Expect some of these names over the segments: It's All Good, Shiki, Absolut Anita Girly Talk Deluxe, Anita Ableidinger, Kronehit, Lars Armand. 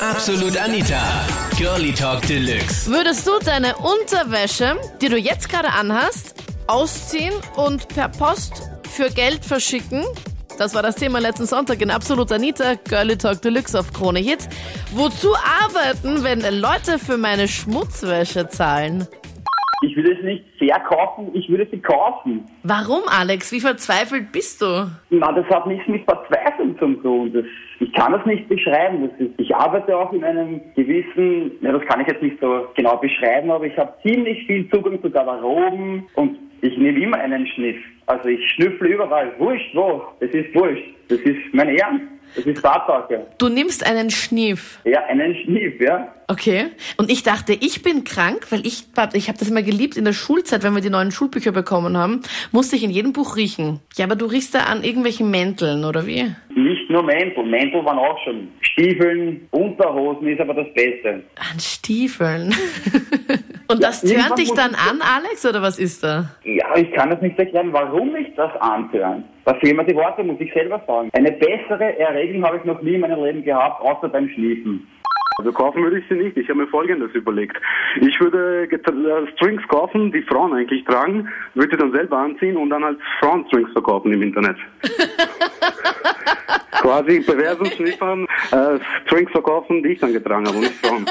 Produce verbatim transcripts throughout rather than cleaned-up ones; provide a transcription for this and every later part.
Absolut Anita Girly Talk Deluxe. Würdest du deine Unterwäsche, die du jetzt gerade anhast, ausziehen und per Post für Geld verschicken? Das war das Thema letzten Sonntag in Absolut Anita Girly Talk Deluxe auf Kronehit. Wozu arbeiten, wenn Leute für meine Schmutzwäsche zahlen? Ich würde es nicht verkaufen, ich würde sie kaufen. Warum, Alex? Wie verzweifelt bist du? Na, das hat nichts mit Verzweifeln zum tun. Das, ich kann das nicht beschreiben. Das ist, ich arbeite auch in einem gewissen, ja, das kann ich jetzt nicht so genau beschreiben, aber ich habe ziemlich viel Zugang zu Garderoben und ich nehme immer einen Schniff. Also ich schnüffle überall. Wurscht, wo? Das ist wurscht. Das ist mein Ernst. Das ist Tatsache. Du nimmst einen Schniff? Ja, einen Schniff, ja. Okay. Und ich dachte, ich bin krank, weil ich, ich habe das immer geliebt in der Schulzeit, wenn wir die neuen Schulbücher bekommen haben, musste ich in jedem Buch riechen. Ja, aber du riechst da an irgendwelchen Mänteln, oder wie? Nicht nur Mäntel. Mäntel waren auch schon. Stiefeln, Unterhosen ist aber das Beste. An Stiefeln? Und das ja, tönt dich dann an, Alex, oder was ist da? Ja, ich kann das nicht erklären, warum ich das antören. Da fehlen mir die Worte, muss ich selber sagen. Eine bessere Erregung habe ich noch nie in meinem Leben gehabt, außer beim Schließen. Also kaufen würde ich sie nicht. Ich habe mir Folgendes überlegt. Ich würde Strings kaufen, die Frauen eigentlich tragen, würde sie dann selber anziehen und dann halt Frauenstrings verkaufen im Internet. Quasi perversen Schniffern, äh, Strings verkaufen, die ich dann getragen habe, nicht Frauen.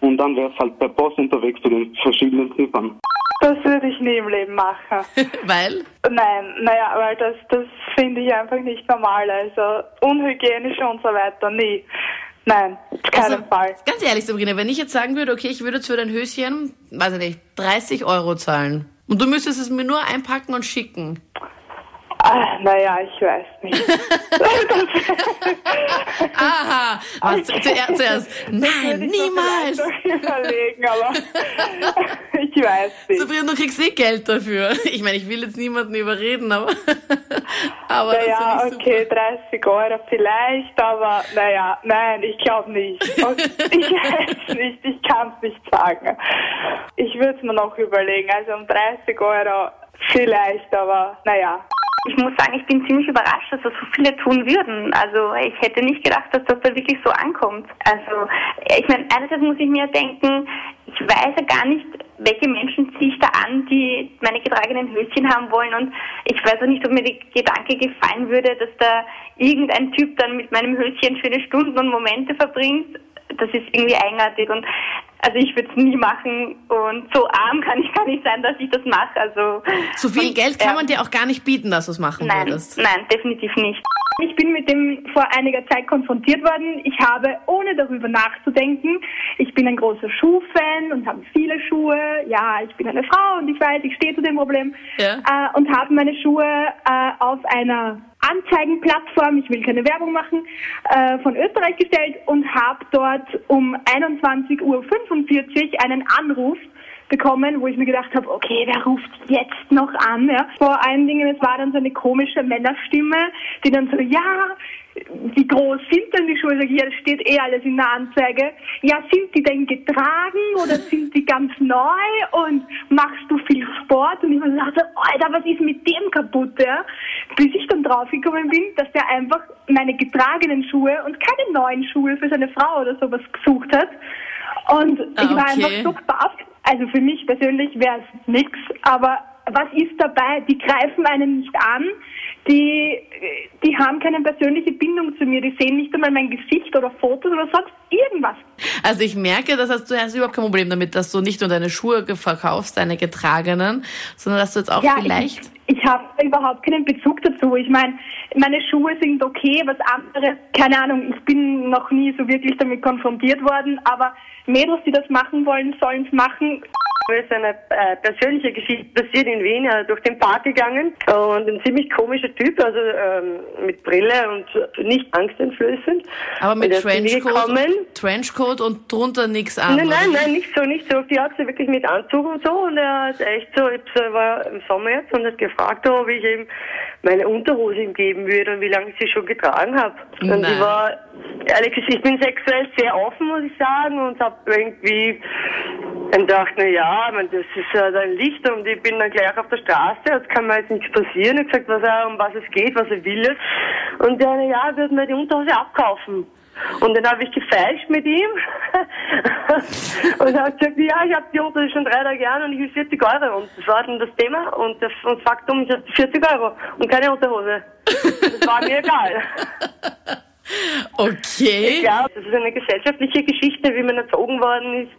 Und dann wäre es halt per Post unterwegs zu den verschiedenen Knippern. Das würde ich nie im Leben machen. Weil? Nein, naja, weil das, das finde ich einfach nicht normal. Also unhygienisch und so weiter, nie. Nein, auf keinen also, Fall. Ganz ehrlich, Sabrina, wenn ich jetzt sagen würde, okay, ich würde jetzt für dein Höschen, weiß ich nicht, dreißig Euro zahlen und du müsstest es mir nur einpacken und schicken. Ah, naja, ich weiß nicht. Aha, also, zuerst, zuerst. Nein, niemals. Ich überlegen, aber ich weiß nicht. Sabrina, du kriegst eh Geld dafür. Ich meine, ich will jetzt niemanden überreden, aber... aber naja, das okay, dreißig Euro vielleicht, aber naja, nein, ich glaube nicht. Und ich weiß nicht, ich kann es nicht sagen. Ich würde es mir noch überlegen, also um dreißig Euro vielleicht, aber naja. Ich muss sagen, ich bin ziemlich überrascht, dass das so viele tun würden. Also ich hätte nicht gedacht, dass das da wirklich so ankommt. Also ich meine, einerseits muss ich mir denken, ich weiß ja gar nicht, welche Menschen ziehe ich da an, die meine getragenen Höschen haben wollen. Und ich weiß auch nicht, ob mir der Gedanke gefallen würde, dass da irgendein Typ dann mit meinem Höschen schöne Stunden und Momente verbringt. Das ist irgendwie eigenartig und also ich würde es nie machen und so arm kann ich gar nicht sein, dass ich das mache. Also so viel und, Geld kann äh, man dir auch gar nicht bieten, dass du es machen nein, würdest. Nein, definitiv nicht. Ich bin mit dem vor einiger Zeit konfrontiert worden. Ich habe, ohne darüber nachzudenken, ich bin ein großer Schuhfan und habe viele Schuhe. Ja, ich bin eine Frau und ich weiß, ich stehe zu dem Problem. Ja. Äh, und habe meine Schuhe äh, auf einer Anzeigenplattform, ich will keine Werbung machen, äh, von Österreich gestellt und habe dort um einundzwanzig Uhr fünfundvierzig einen Anruf bekommen, wo ich mir gedacht habe, okay, wer ruft jetzt noch an? Ja? Vor allen Dingen, es war dann so eine komische Männerstimme, die dann so, ja, wie groß sind denn die Schuhe? Hier steht eh alles in der Anzeige. Ja, sind die denn getragen oder sind die ganz neu und machst du viel Sport? Und ich mir dachte, Alter, was ist mit dem kaputt? Ja? Bis ich dann draufgekommen bin, dass der einfach meine getragenen Schuhe und keine neuen Schuhe für seine Frau oder sowas gesucht hat. Und ah, ich war okay. einfach so baff. Also für mich persönlich wäre es nichts, aber was ist dabei? Die greifen einen nicht an, die, die haben keine persönliche Bindung zu mir, die sehen nicht einmal mein Gesicht oder Fotos oder sonst irgendwas. Also ich merke, dass hast du hast überhaupt kein Problem damit, dass du nicht nur deine Schuhe verkaufst, deine getragenen, sondern dass du jetzt auch ja, vielleicht... Ich, ich habe überhaupt keinen Bezug dazu. Ich meine, meine Schuhe sind okay, was anderes, keine Ahnung, ich bin noch nie so wirklich damit konfrontiert worden, aber... Mädels, die das machen wollen, sollen es machen. Mir ist eine äh, persönliche Geschichte passiert in Wien, äh, durch den Park gegangen und ein ziemlich komischer Typ, also ähm, mit Brille und nicht angsteinflößend. Aber mit Trenchcoat und, Trenchcoat und drunter nichts an. Nein, nein, nein, nicht so, nicht so. Die hat sie wirklich mit Anzug und so und er hat echt so, ich war im Sommer jetzt und hat gefragt, ob ich ihm meine Unterhose ihm geben würde und wie lange ich sie schon getragen habe. Und die war, ehrlich gesagt, ich bin sexuell sehr offen, muss ich sagen, und habe irgendwie dann gedacht, na ja, ja, man, das ist äh, ein Licht und ich bin dann gleich auf der Straße, jetzt kann mir jetzt nichts passieren. Ich habe gesagt, was er, um was es geht, was er will. Und äh, ja, er wird mir die Unterhose abkaufen. Und dann habe ich gefeilscht mit ihm und habe gesagt, ja, ich habe die Autos schon drei Tage an und ich will vierzig Euro. Und das war dann das Thema und das und Faktum, ich habe vierzig Euro und keine Unterhose. Das war mir egal. Okay. Ich glaube, das ist eine gesellschaftliche Geschichte, wie man erzogen worden ist.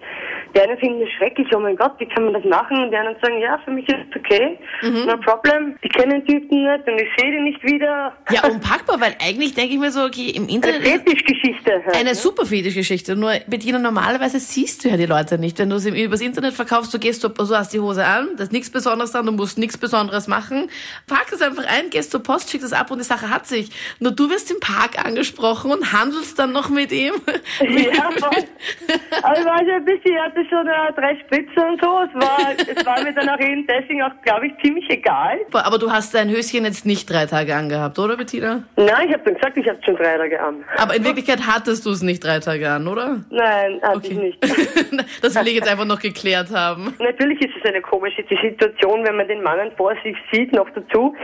Die einen finden es schrecklich, oh mein Gott, wie kann man das machen? Und die anderen sagen, ja, für mich ist es okay, mhm. no problem. Ich kenne den Typen nicht und ich sehe den nicht wieder. Ja, unpackbar, weil eigentlich denke ich mir so, okay, im Internet... Eine Fetischgeschichte. Halt, eine ne? super Fetischgeschichte, nur mit ihnen normalerweise siehst du ja die Leute nicht. Wenn du sie übers Internet verkaufst, du gehst, du hast die Hose an, das ist nichts Besonderes dran, du musst nichts Besonderes machen. Pack es einfach ein, gehst zur Post, schickst es ab und die Sache hat sich. Nur du wirst im Park angesprochen und handelst dann noch mit ihm. Ja, aber ich war schon ein bisschen... schon äh, drei Spitze und so. Es war, es war mir dann auch eben deswegen auch, glaube ich, ziemlich egal. Aber du hast dein Höschen jetzt nicht drei Tage angehabt, oder, Bettina? Nein, ich habe dann gesagt, ich habe es schon drei Tage an. Aber in Wirklichkeit hattest du es nicht drei Tage an, oder? Nein, hatte okay. ich nicht. Das will ich jetzt einfach noch geklärt haben. Natürlich ist es eine komische Situation, wenn man den Mann vor sich sieht, noch dazu.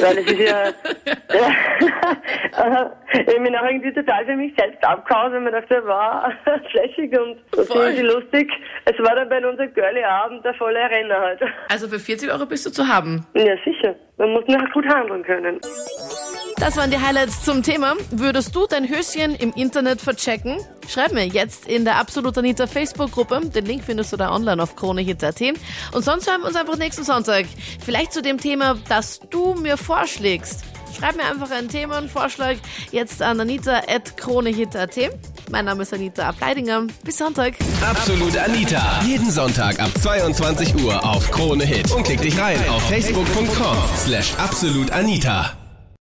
Weil es ist ja... ich bin auch irgendwie total für mich selbst abgehauen, wenn man dachte, war flächig und irgendwie lustig. Es war dann bei unserem Girlie-Abend der volle Renner halt. Also für vierzig Euro bist du zu haben? Ja, sicher. Man muss nachher gut handeln können. Das waren die Highlights zum Thema. Würdest du dein Höschen im Internet verchecken? Schreib mir jetzt in der Absolut Anita Facebook-Gruppe. Den Link findest du da online auf kronehit punkt at. Und sonst hören wir uns einfach nächsten Sonntag. Vielleicht zu dem Thema, das du mir vorschlägst. Schreib mir einfach einen Themenvorschlag jetzt an anita at kronehit punkt at. Mein Name ist Anita Ableidinger. Bis Sonntag. Absolut Anita. Jeden Sonntag ab zweiundzwanzig Uhr auf Kronehit. Und klick dich rein auf facebook punkt com slash absolut Anita.